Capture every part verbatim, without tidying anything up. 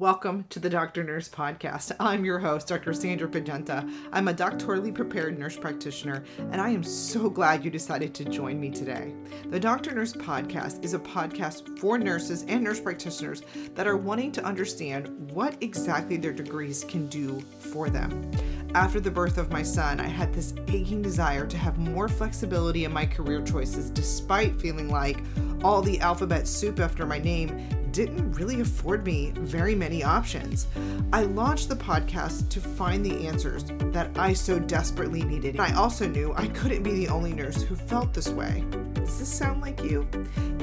Welcome to the Doctor Nurse Podcast. I'm your host, Doctor Sandra Pagenta. I'm a doctorally prepared nurse practitioner, and I am so glad you decided to join me today. The Doctor Nurse Podcast is a podcast for nurses and nurse practitioners that are wanting to understand what exactly their degrees can do for them. After the birth of my son, I had this aching desire to have more flexibility in my career choices, despite feeling like all the alphabet soup after my name didn't really afford me very many options. I launched the podcast to find the answers that I so desperately needed. I also knew I couldn't be the only nurse who felt this way. Does this sound like you?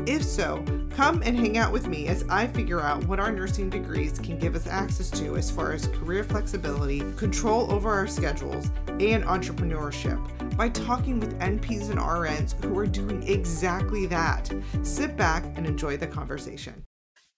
If so, come and hang out with me as I figure out what our nursing degrees can give us access to as far as career flexibility, control over our schedules, and entrepreneurship by talking with N Ps and R Ns who are doing exactly that. Sit back and enjoy the conversation.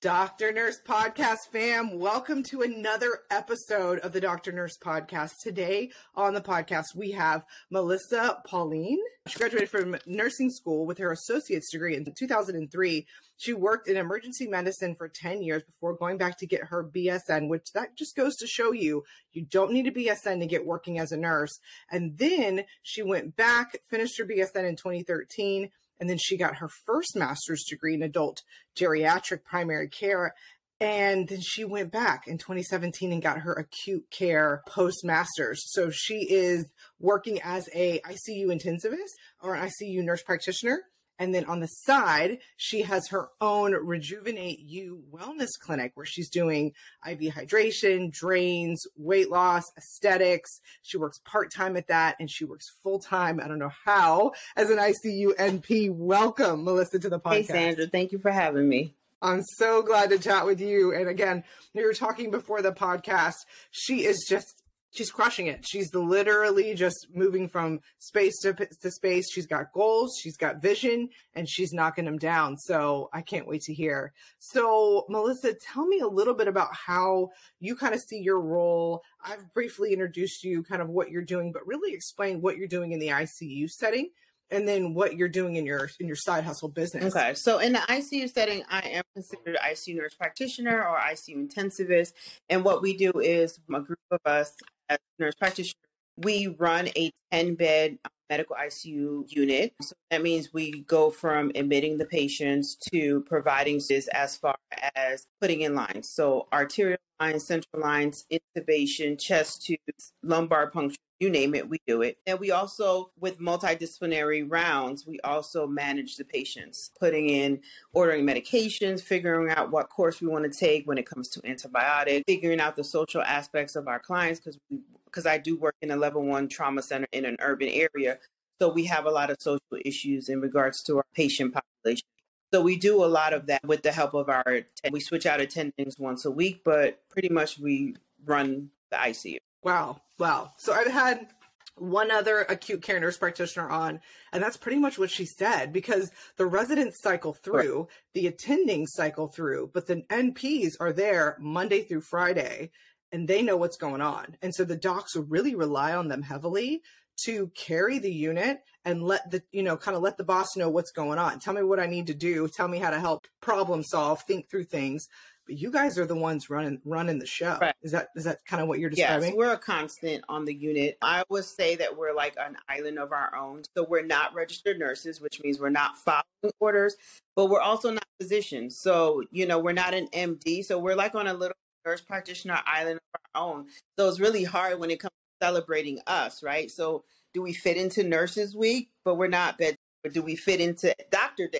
Doctor Nurse Podcast fam, welcome to another episode of the Doctor Nurse Podcast. Today on the podcast, we have Melissa Pauline. She graduated from nursing school with her associate's degree in two thousand three. She worked in emergency medicine for ten years before going back to get her B S N, which that just goes to show you, you don't need a B S N to get working as a nurse. And then she went back, finished her B S N in twenty thirteen, and then she got her first master's degree in adult geriatric primary care. And then she went back in twenty seventeen and got her acute care post-master's. So she is working as a I C U intensivist or an I C U nurse practitioner. And then on the side, she has her own Rejuvenate U Wellness Clinic where she's doing I V hydration, drains, weight loss, aesthetics. She works part-time at that and she works full-time, I don't know how, as an I C U N P. Welcome, Melissa, to the podcast. Hey, Sandra. Thank you for having me. I'm so glad to chat with you. And again, we were talking before the podcast. She is just She's crushing it. She's literally just moving from space to, to space. She's got goals, she's got vision, and she's knocking them down. So I can't wait to hear. So Melissa, tell me a little bit about how you kind of see your role. I've briefly introduced you kind of what you're doing, but really explain what you're doing in the I C U setting and then what you're doing in your in your side hustle business. Okay, so in the I C U setting, I am considered I C U nurse practitioner or I C U intensivist. And what we do is a group of us as nurse practitioners, we run a ten bed medical I C U unit. So that means we go from admitting the patients to providing this as far as putting in lines. So arterial lines, central lines, intubation, chest tubes, lumbar puncture, you name it, we do it. And we also, with multidisciplinary rounds, we also manage the patients, putting in, ordering medications, figuring out what course we want to take when it comes to antibiotics, figuring out the social aspects of our clients, because we, because I do work in a level one trauma center in an urban area. So we have a lot of social issues in regards to our patient population. So we do a lot of that with the help of our, we switch out attendings once a week, but pretty much we run the I C U. Wow. Wow. So I've had one other acute care nurse practitioner on, and that's pretty much what she said, because the residents cycle through, right, the attendings cycle through, but the N Ps are there Monday through Friday, and they know what's going on. And so the docs really rely on them heavily to carry the unit and let the, you know, kind of let the boss know what's going on. Tell me what I need to do. Tell me how to help problem solve, think through things. You guys are the ones running running the show. Right. Is that is that kind of what you're describing? Yes, we're a constant on the unit. I would say that we're like an island of our own. So we're not registered nurses, which means we're not following orders, but we're also not physicians. So, you know, we're not an M D. So we're like on a little nurse practitioner island of our own. So it's really hard when it comes to celebrating us, right? So do we fit into Nurses Week? But we're not bed. Or do we fit into Doctor Day?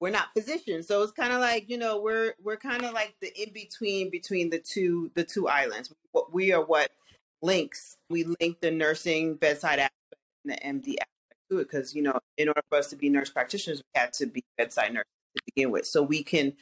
We're not physicians. So it's kind of like, you know, we're we're kind of like the in-between between the two the two islands. We are what links. We link the nursing bedside aspect and the M D aspect to it because, you know, in order for us to be nurse practitioners, we had to be bedside nurses to begin with. So we can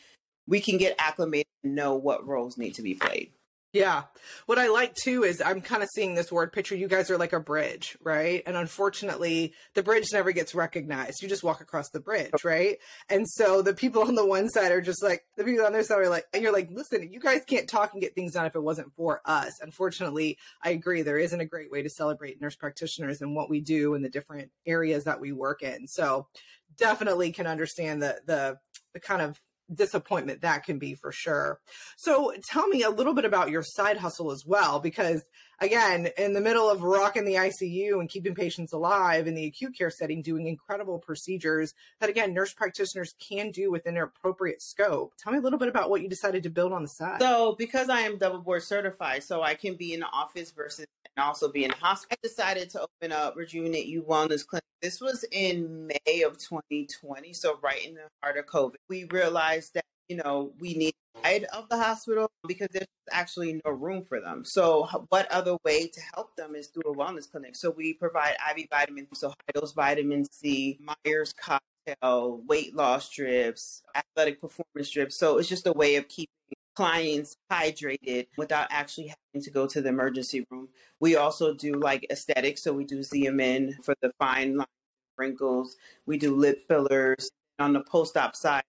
we can get acclimated and know what roles need to be played. Yeah. What I like too is I'm kind of seeing this word picture. You guys are like a bridge, right? And unfortunately, the bridge never gets recognized. You just walk across the bridge, right? And so the people on the one side are just like, the people on their side are like, and you're like, listen, you guys can't talk and get things done if it wasn't for us. Unfortunately, I agree. There isn't a great way to celebrate nurse practitioners and what we do in the different areas that we work in. So definitely can understand the the, the kind of disappointment that can be for sure. So tell me a little bit about your side hustle as well, because again, in the middle of rocking the I C U and keeping patients alive in the acute care setting, doing incredible procedures that again, nurse practitioners can do within their appropriate scope. Tell me a little bit about what you decided to build on the side. So because I am double board certified, so I can be in the office versus and also be in the hospital, I decided to open up Rejuvenate U Wellness Clinic. This was in May of twenty twenty, so right in the heart of COVID. We realized that, you know, we need side of the hospital because there's actually no room for them. So what other way to help them is through a wellness clinic. So we provide I V vitamins, so high-dose vitamin C, Myers cocktail, weight loss strips, athletic performance strips. So it's just a way of keeping clients hydrated without actually having to go to the emergency room. We also do like aesthetics. So we do Xeomin for the fine lines, wrinkles. We do lip fillers. On the post-op side,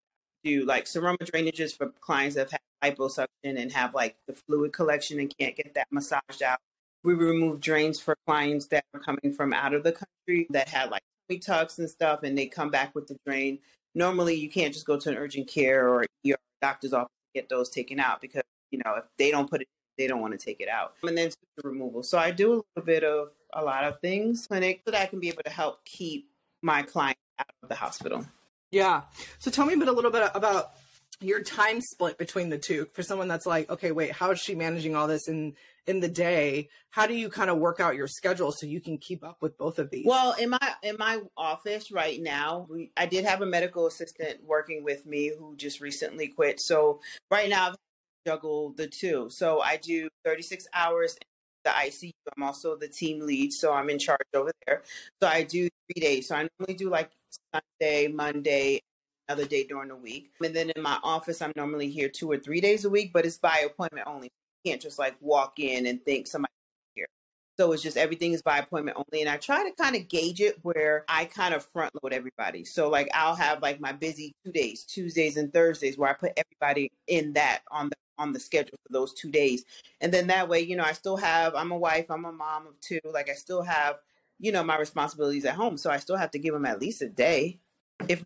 do like seroma drainages for clients that have had liposuction and have like the fluid collection and can't get that massaged out. We remove drains for clients that are coming from out of the country that had like tummy tucks and stuff, and they come back with the drain. Normally, you can't just go to an urgent care or your doctor's office to get those taken out because, you know, if they don't put it, they don't want to take it out. And then suture removal. So I do a little bit of a lot of things clinic so that I can be able to help keep my client out of the hospital. Yeah. So tell me a bit, a little bit about your time split between the two for someone that's like, okay, wait, how is she managing all this in, in the day? How do you kind of work out your schedule so you can keep up with both of these? Well, in my, in my office right now, we, I did have a medical assistant working with me who just recently quit. So right now I've juggled the two. So I do thirty-six hours in the I C U. I'm also the team lead. So I'm in charge over there. So I do three days. So I normally do like Sunday, Monday, another day during the week. And then in my office, I'm normally here two or three days a week, but it's by appointment only. You can't just like walk in and think somebody's here. So it's just everything is by appointment only. And I try to kind of gauge it where I kind of front load everybody. So like I'll have like my busy two days, Tuesdays and Thursdays, where I put everybody in that on the on the schedule for those two days. And then that way, you know, I still have, I'm a wife, I'm a mom of two, like I still have, you know, my responsibilities at home. So I still have to give them at least a day. If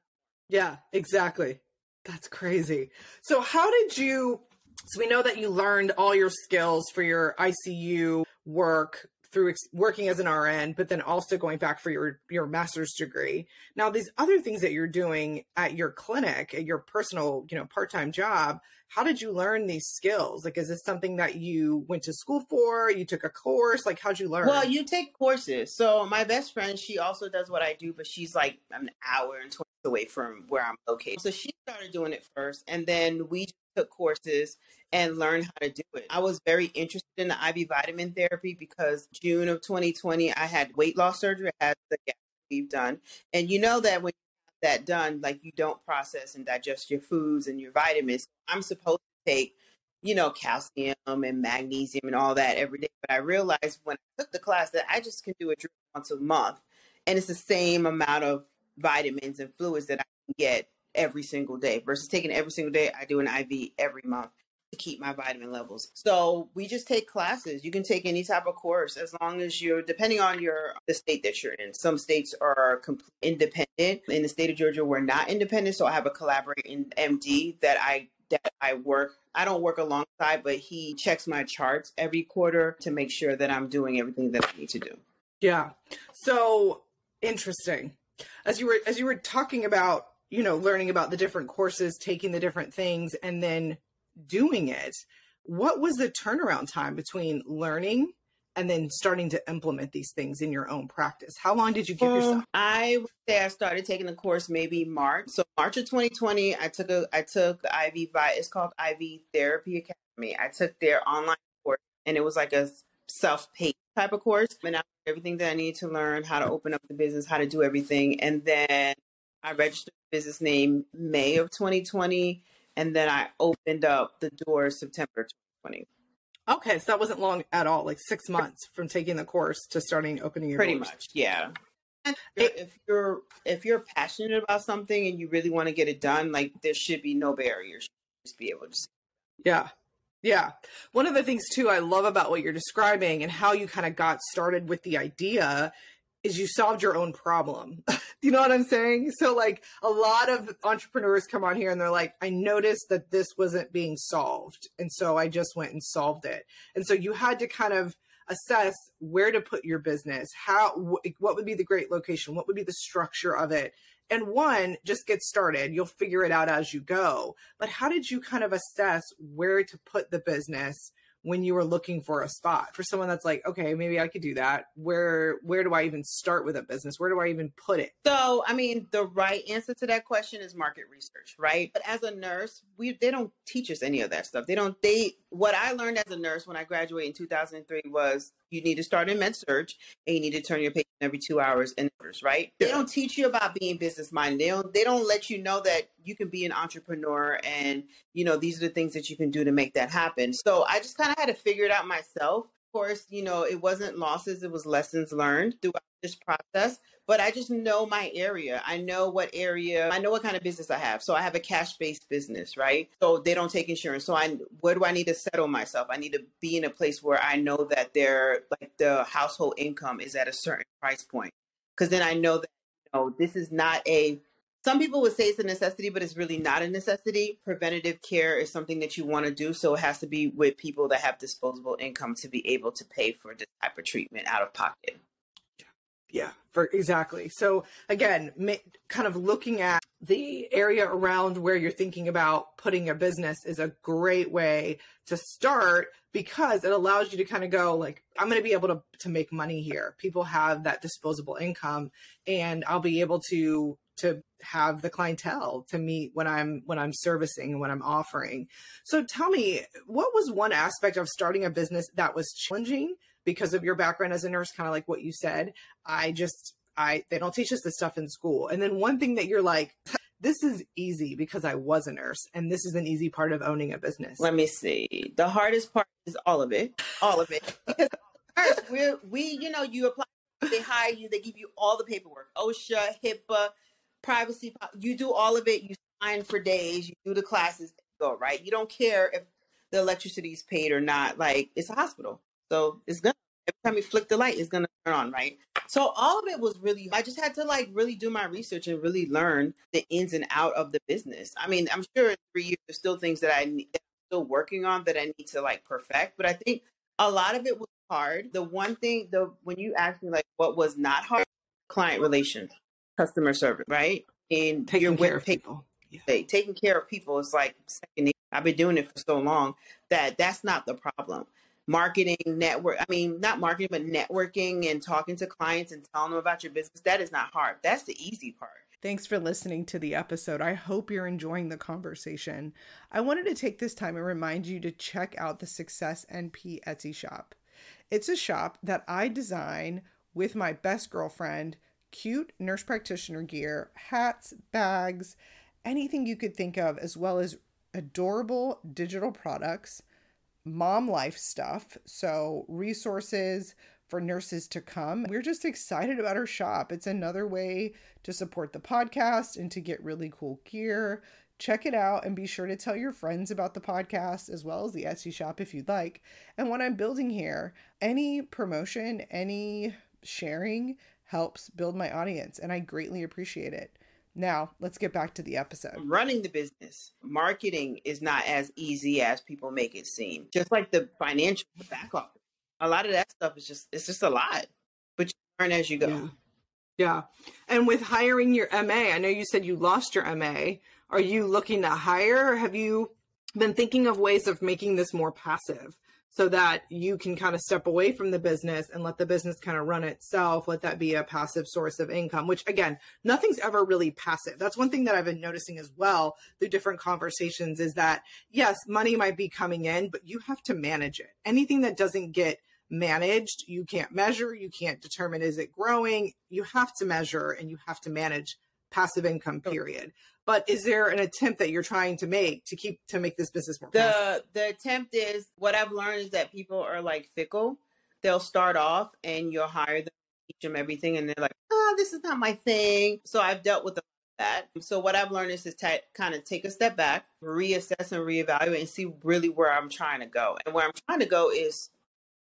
Yeah, exactly. That's crazy. So how did you, so we know that you learned all your skills for your I C U work through ex- working as an R N, but then also going back for your, your master's degree. Now, these other things that you're doing at your clinic, at your personal, you know, part-time job, how did you learn these skills? Like, is this something that you went to school for? You took a course? Like, how'd you learn? Well, you take courses. So my best friend, she also does what I do, but she's like an hour and twenty away from where I'm located. So she started doing it first, and then we took courses and learned how to do it. I was very interested in the I V vitamin therapy because June of twenty twenty, I had weight loss surgery. I had the gastric sleeve done. And you know that when you have that done, like you don't process and digest your foods and your vitamins. I'm supposed to take, you know, calcium and magnesium and all that every day. But I realized when I took the class that I just can do a drip once a month. And it's the same amount of vitamins and fluids that I can get every single day versus taking every single day. I do an I V every month to keep my vitamin levels. So we just take classes. You can take any type of course as long as you're, depending on your the state that you're in. Some states are independent. In the state of Georgia, we're not independent. So I have a collaborating M D that I that I work. I don't work alongside, but he checks my charts every quarter to make sure that I'm doing everything that I need to do. Yeah. So interesting. As you were as you were talking about, you know, learning about the different courses, taking the different things, and then doing it. What was the turnaround time between learning and then starting to implement these things in your own practice? How long did you give um, yourself? I would say I started taking the course maybe March. So March of twenty twenty, I took a I took the I V, it's called I V Therapy Academy. I took their online course, and it was like a self-paced type of course. And I learned everything that I needed to learn, how to open up the business, how to do everything. And then I registered the business name May of twenty twenty, and then I opened up the door September twenty twenty. Okay, so that wasn't long at all, like six months from taking the course to starting opening your Pretty doors. Much, yeah. And if you're if you're passionate about something and you really want to get it done, like there should be no barriers. You should just be able to. Yeah. Yeah. One of the things too I love about what you're describing and how you kind of got started with the idea is you solved your own problem. You know what I'm saying? So like a lot of entrepreneurs come on here and they're like, I noticed that this wasn't being solved. And so I just went and solved it. And so you had to kind of assess where to put your business, how, what would be the great location, what would be the structure of it. And one, just get started. You'll figure it out as you go. But how did you kind of assess where to put the business when you were looking for a spot for someone that's like, okay, maybe I could do that. Where, where do I even start with a business? Where do I even put it? So, I mean, the right answer to that question is market research, right? But as a nurse, we, they don't teach us any of that stuff. They don't, they, what I learned as a nurse when I graduated in two thousand three was you need to start in med surge and you need to turn your patient every two hours in orders, right? Yeah. They don't teach you about being business minded. They don't, they don't let you know that you can be an entrepreneur and, you know, these are the things that you can do to make that happen. So I just kind of had to figure it out myself. Of course, you know, it wasn't losses. It was lessons learned throughout this process, but I just know my area. I know what area, I know what kind of business I have. So I have a cash-based business, right? So they don't take insurance. So I, where do I need to settle myself? I need to be in a place where I know that their, like the household income is at a certain price point. Cause then I know that, you know, this is not a, some people would say it's a necessity, but it's really not a necessity. Preventative care is something that you want to do. So it has to be with people that have disposable income to be able to pay for this type of treatment out of pocket. Yeah, for exactly. So again, ma- kind of looking at the area around where you're thinking about putting a business is a great way to start because it allows you to kind of go like, I'm going to be able to, to make money here. People have that disposable income and I'll be able to, to have the clientele to meet when I'm, when I'm servicing and when I'm offering. So tell me, what was one aspect of starting a business that was challenging? Because of your background as a nurse, kind of like what you said, I just, I, they don't teach us this stuff in school. And then one thing that you're like, this is easy because I was a nurse and this is an easy part of owning a business. Let me see. The hardest part is all of it, all of it. Because nurse, we're, we, you know, you apply, they hire you, they give you all the paperwork, OSHA, HIPAA, privacy, you do all of it. You sign for days, you do the classes, go right. You don't care if the electricity is paid or not. Like it's a hospital. So it's gonna, every time you flick the light, it's gonna turn on, right? So all of it was really, I just had to like really do my research and really learn the ins and out of the business. I mean, I'm sure in three years, there's still things that I need, that I'm still working on that I need to like perfect. But I think a lot of it was hard. The one thing, the when you asked me like what was not hard, client relations, customer service, right? And taking care of people. Yeah. Taking care of people is like second nature. I've been doing it for so long that that's not the problem. Marketing, network, I mean, not marketing, but networking and talking to clients and telling them about your business. That is not hard. That's the easy part. Thanks for listening to the episode. I hope you're enjoying the conversation. I wanted to take this time and remind you to check out the Success N P Etsy shop. It's a shop that I design with my best girlfriend, cute nurse practitioner gear, hats, bags, anything you could think of, as well as adorable digital products, mom life stuff, so resources for nurses to come. We're just excited about our shop. It's another way to support the podcast and to get really cool gear. Check it out and be sure to tell your friends about the podcast as well as the Etsy shop if you'd like. And what I'm building here, any promotion, any sharing helps build my audience, and I greatly appreciate it. Now, let's get back to the episode. Running the business, marketing is not as easy as people make it seem. Just like the financial back office. A lot of that stuff is just, it's just a lot, but you learn as you go. Yeah. Yeah. And with hiring your M A, I know you said you lost your M A. Are you looking to hire, or have you been thinking of ways of making this more passive so that you can kind of step away from the business and let the business kind of run itself, let that be a passive source of income, which again, nothing's ever really passive. That's one thing that I've been noticing as well through different conversations is that, yes, money might be coming in, but you have to manage it. Anything that doesn't get managed, you can't measure, you can't determine is it growing, you have to measure and you have to manage passive income, period. But is there an attempt that you're trying to make to keep, to make this business more passive? The, the attempt is, what I've learned is that people are like fickle. They'll start off and you'll hire them, teach them everything. And they're like, oh, this is not my thing. So I've dealt with that. So what I've learned is to t- kind of take a step back, reassess and reevaluate and see really where I'm trying to go. And where I'm trying to go is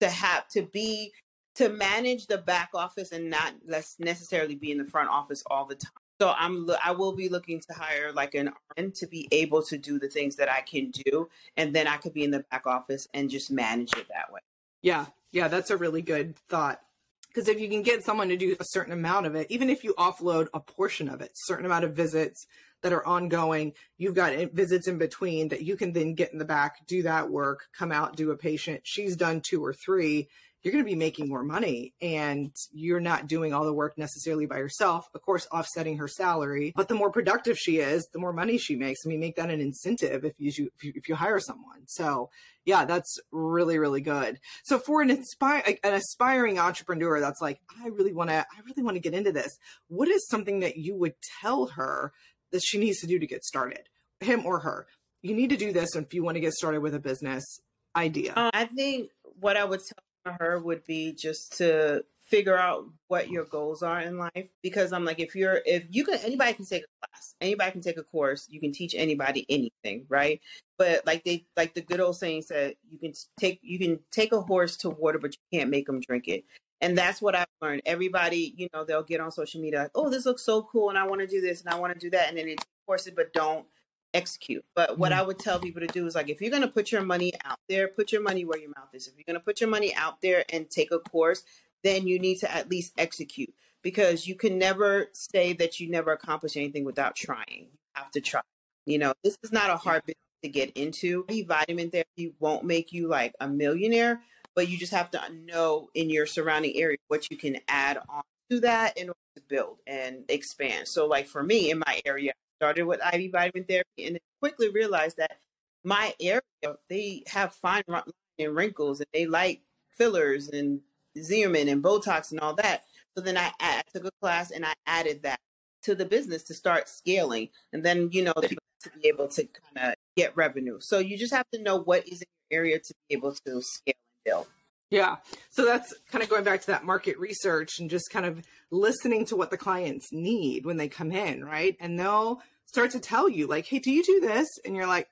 to have to be to manage the back office and not necessarily be in the front office all the time. So I'm, I will be looking to hire like an R N to be able to do the things that I can do. And then I could be in the back office and just manage it that way. Yeah. Yeah. That's a really good thought. Because if you can get someone to do a certain amount of it, even if you offload a portion of it, certain amount of visits that are ongoing, you've got visits in between that you can then get in the back, do that work, come out, do a patient. She's done two or three. You're going to be making more money and you're not doing all the work necessarily by yourself, of course, offsetting her salary. But the more productive she is, the more money she makes. I mean, make that an incentive if you, if you, if you hire someone. So yeah, that's really, really good. So for an inspire, an aspiring entrepreneur, that's like, I really want to, I really want to get into this. What is something that you would tell her that she needs to do to get started? Him or her, you need to do this if you want to get started with a business idea. Um, I think what I would tell her would be just to figure out what your goals are in life, because I'm like, if you're, if you can, anybody can take a class, anybody can take a course, you can teach anybody anything, right? But like they, like the good old saying said, you can take, you can take a horse to water, but you can't make them drink it. And that's what I've learned. Everybody, you know, they'll get on social media like, oh, this looks so cool, and I want to do this, and I want to do that, and then they take courses, but don't execute. But what I would tell people to do is like, if you're going to put your money out there, put your money where your mouth is. If you're going to put your money out there and take a course, then you need to at least execute, because you can never say that you never accomplish anything without trying. You have to try. You know, this is not a hard business to get into. Vitamin therapy won't make you like a millionaire, but you just have to know in your surrounding area what you can add on to that in order to build and expand. So like for me in my area, started with I V vitamin therapy and quickly realized that my area, they have fine lines and wrinkles and they like fillers and Xeomin and Botox and all that. So then I, I took a class and I added that to the business to start scaling. And then, you know, to be able to kind of get revenue. So you just have to know what is in your area to be able to scale and build. Yeah. So that's kind of going back to that market research and just kind of listening to what the clients need when they come in, right? And they'll start to tell you like, hey, do you do this? And you're like,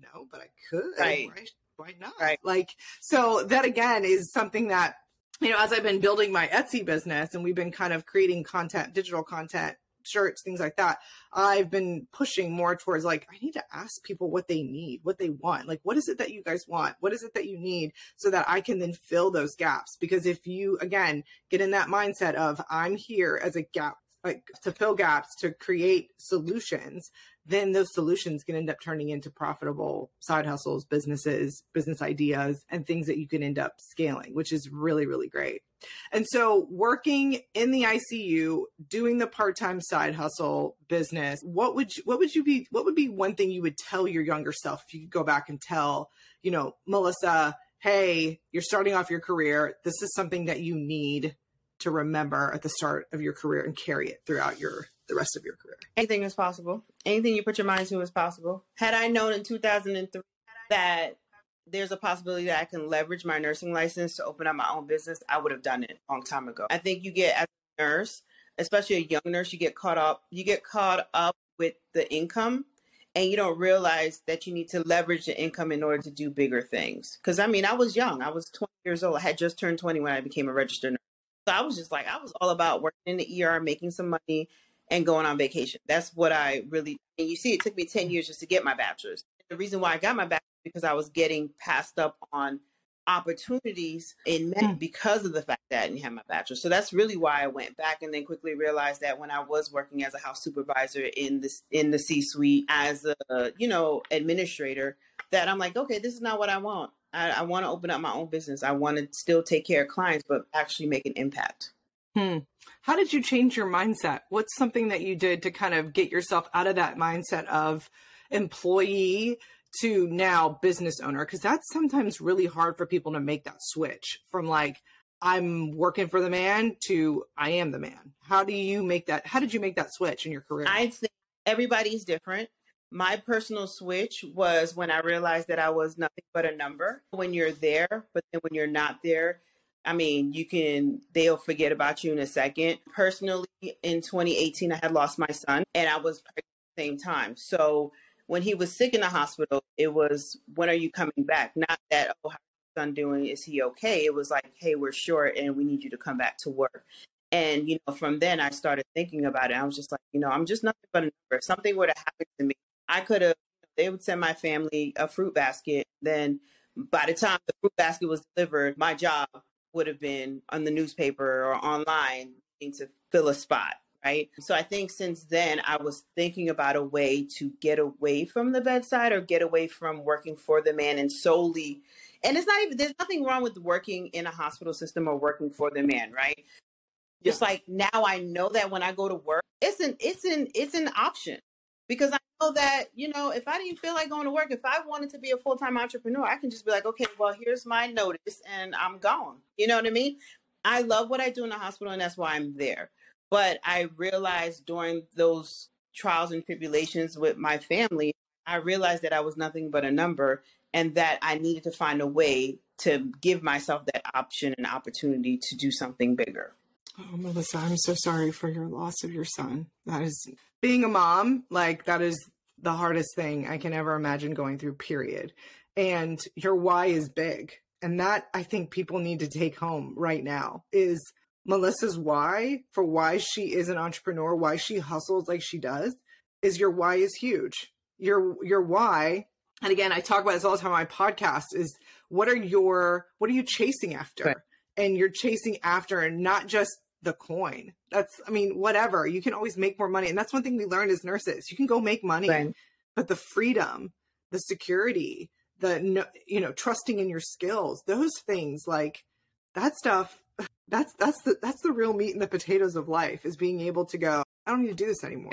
no, but I could. Right. Why, why not? Right. Like, so that again is something that, you know, as I've been building my Etsy business and we've been kind of creating content, digital content, shirts, things like that, I've been pushing more towards like, I need to ask people what they need, what they want. Like, what is it that you guys want? What is it that you need, so that I can then fill those gaps? Because if you, again, get in that mindset of I'm here as a gap, like to fill gaps, to create solutions, then those solutions can end up turning into profitable side hustles, businesses, business ideas, and things that you can end up scaling, which is really, really great. And so working in the I C U, doing the part-time side hustle business, what would you, what would you be, what would be one thing you would tell your younger self if you could go back and tell, you know, Melissa, hey, you're starting off your career. This is something that you need to remember at the start of your career and carry it throughout your the rest of your career. Anything is possible. Anything you put your mind to is possible. Had I known in two thousand three that there's a possibility that I can leverage my nursing license to open up my own business, I would have done it a long time ago. I think you get, as a nurse, especially a young nurse, you get caught up, you get caught up with the income and you don't realize that you need to leverage the income in order to do bigger things. Cause I mean, I was young, I was twenty years old. I had just turned twenty when I became a registered nurse. So I was just like, I was all about working in the E R, making some money and going on vacation. That's what I really, and you see, it took me ten years just to get my bachelor's. The reason why I got my bachelor's because I was getting passed up on opportunities in med mm. because of the fact that I didn't have my bachelor's. So that's really why I went back and then quickly realized that when I was working as a house supervisor in this, in the C-suite as a, you know, administrator, that I'm like, okay, this is not what I want. I, I want to open up my own business. I want to still take care of clients, but actually make an impact. Hmm. How did you change your mindset? What's something that you did to kind of get yourself out of that mindset of employee to now business owner? Because that's sometimes really hard for people to make that switch from like, I'm working for the man to I am the man. How do you make that? How did you make that switch in your career? I think everybody's different. My personal switch was when I realized that I was nothing but a number when you're there, but then when you're not there, I mean, you can, they'll forget about you in a second. Personally, in twenty eighteen, I had lost my son and I was pregnant at the same time. So when he was sick in the hospital, it was, when are you coming back? Not that, oh, son doing? Is he okay? It was like, hey, we're short and we need you to come back to work. And, you know, from then I started thinking about it. I was just like, you know, I'm just nothing but a number. If something were to happen to me, I could have, they would send my family a fruit basket. Then by the time the fruit basket was delivered, my job would have been on the newspaper or online to fill a spot. Right. So I think since then I was thinking about a way to get away from the bedside or get away from working for the man and solely. And it's not even, there's nothing wrong with working in a hospital system or working for the man. Right. Yeah. Just like now I know that when I go to work, it's an, it's an, it's an option because I know that, you know, if I didn't feel like going to work, if I wanted to be a full-time entrepreneur, I can just be like, okay, well, here's my notice and I'm gone. You know what I mean? I love what I do in the hospital and that's why I'm there. But I realized during those trials and tribulations with my family, I realized that I was nothing but a number and that I needed to find a way to give myself that option and opportunity to do something bigger. Oh, Melissa, I'm so sorry for your loss of your son. That is, being a mom, like that is the hardest thing I can ever imagine going through, period. And your why is big. And that I think people need to take home right now is Melissa's why for why she is an entrepreneur, why she hustles like she does, is your why is huge. Your your why, and again, I talk about this all the time on my podcast, is what are your what are you chasing after? Right. And you're chasing after and not just the coin. That's I mean, whatever. You can always make more money. And that's one thing we learned as nurses. You can go make money, right. But the freedom, the security, the you know, trusting in your skills, those things like that stuff. That's, that's the, that's the real meat and the potatoes of life is being able to go, I don't need to do this anymore.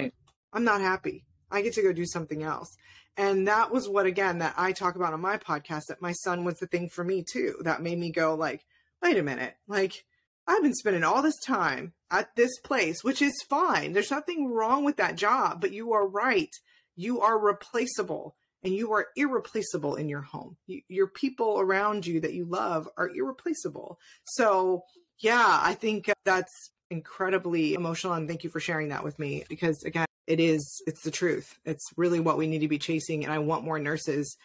I'm not happy. I get to go do something else. And that was what, again, that I talk about on my podcast, that my son was the thing for me too. That made me go like, wait a minute, like I've been spending all this time at this place, which is fine. There's nothing wrong with that job, but you are right. You are replaceable and you are irreplaceable in your home. You, your people around you that you love are irreplaceable. So yeah, I think that's incredibly emotional. And thank you for sharing that with me because again, it is, it's the truth. It's really what we need to be chasing. And I want more nurses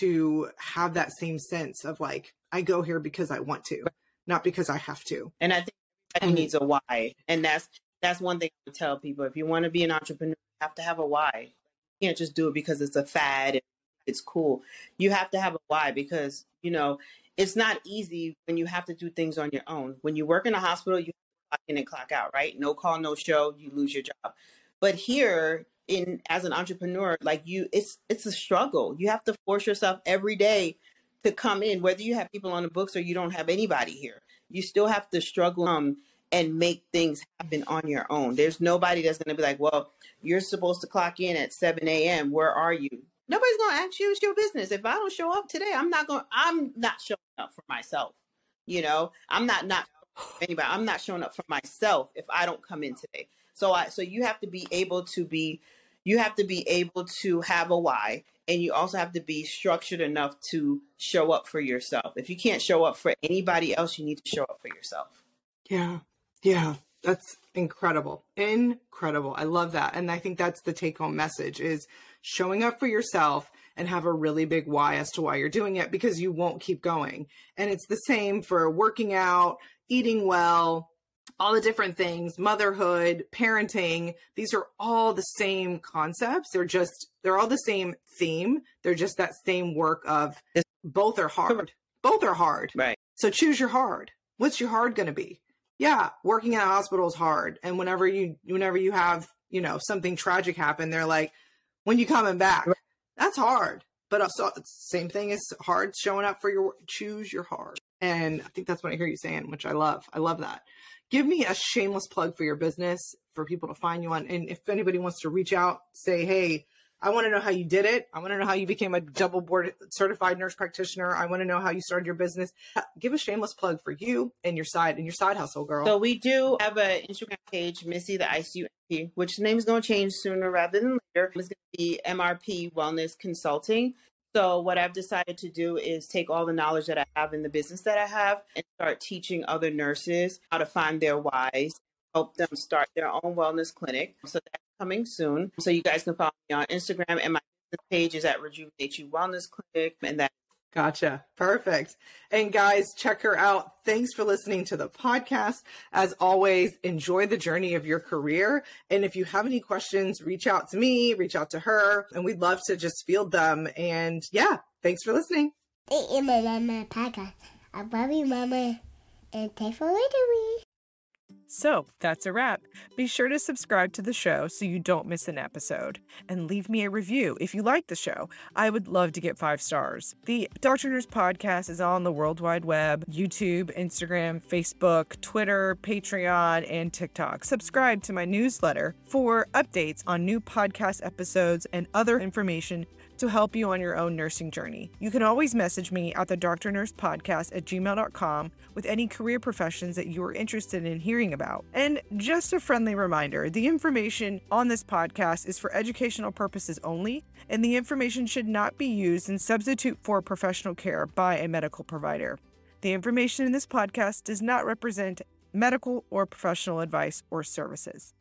to have that same sense of like, I go here because I want to, not because I have to. And I think everybody needs a why. And that's, that's one thing I would tell people. If you want to be an entrepreneur, you have to have a why. You can't just do it because it's a fad and it's cool. You have to have a why because, you know, it's not easy when you have to do things on your own. When you work in a hospital, you clock in and clock out, right? No call, no show, you lose your job. But here, in as an entrepreneur, like you, it's it's a struggle. You have to force yourself every day to come in, whether you have people on the books or you don't have anybody here. You still have to struggle um, and make things happen on your own. There's nobody that's going to be like, well, you're supposed to clock in at seven a m Where are you? Nobody's going to ask you. It's your business. If I don't show up today, I'm not going, I'm not showing up for myself. You know, I'm not, not anybody. I'm not showing up for myself if I don't come in today. So I, so you have to be able to be, you have to be able to have a why. And you also have to be structured enough to show up for yourself. If you can't show up for anybody else, you need to show up for yourself. Yeah. Yeah. That's incredible. Incredible. I love that. And I think that's the take home message is showing up for yourself and have a really big why as to why you're doing it because you won't keep going. And it's the same for working out, eating well, all the different things, motherhood, parenting. These are all the same concepts. They're just, they're all the same theme. They're just that same work of both are hard. Both are hard. Right. So choose your hard. What's your hard going to be? Yeah, working in a hospital is hard. And whenever you, whenever you have, you know, something tragic happen, they're like, when you coming back, right. That's hard. But also, same thing is hard showing up for your, choose your hard. And I think that's what I hear you saying, which I love. I love that. Give me a shameless plug for your business for people to find you on. And if anybody wants to reach out, say, hey, I want to know how you did it. I want to know how you became a double board certified nurse practitioner. I want to know how you started your business. Give a shameless plug for you and your side and your side hustle, girl. So we do have an Instagram page, Missy the I C U N P, which the name is going to change sooner rather than later. It's going to be M R P Wellness Consulting. So what I've decided to do is take all the knowledge that I have in the business that I have and start teaching other nurses how to find their whys, help them start their own wellness clinic. So that's coming soon. So you guys can follow me on Instagram and my page is at Rejuvenate U Wellness Clinic. And that's Gotcha. Perfect. And guys, check her out. Thanks for listening to the podcast. As always, enjoy the journey of your career. And if you have any questions, reach out to me, reach out to her, and we'd love to just field them. And yeah, thanks for listening. Thank you, Mama Podcast. I love you, Mama. And thanks for listening. So that's a wrap. Be sure to subscribe to the show so you don't miss an episode, and leave me a review if you like the show. I would love to get five stars. The Doctor Nurse Podcast is on the World Wide Web, YouTube, Instagram, Facebook, Twitter, Patreon, and TikTok. Subscribe to my newsletter for updates on new podcast episodes and other information to help you on your own nursing journey. You can always message me at the Doctor Nurse Podcast at gmail dot com with any career professions that you are interested in hearing about. And just a friendly reminder, the information on this podcast is for educational purposes only, and the information should not be used in substitute for professional care by a medical provider. The information in this podcast does not represent medical or professional advice or services.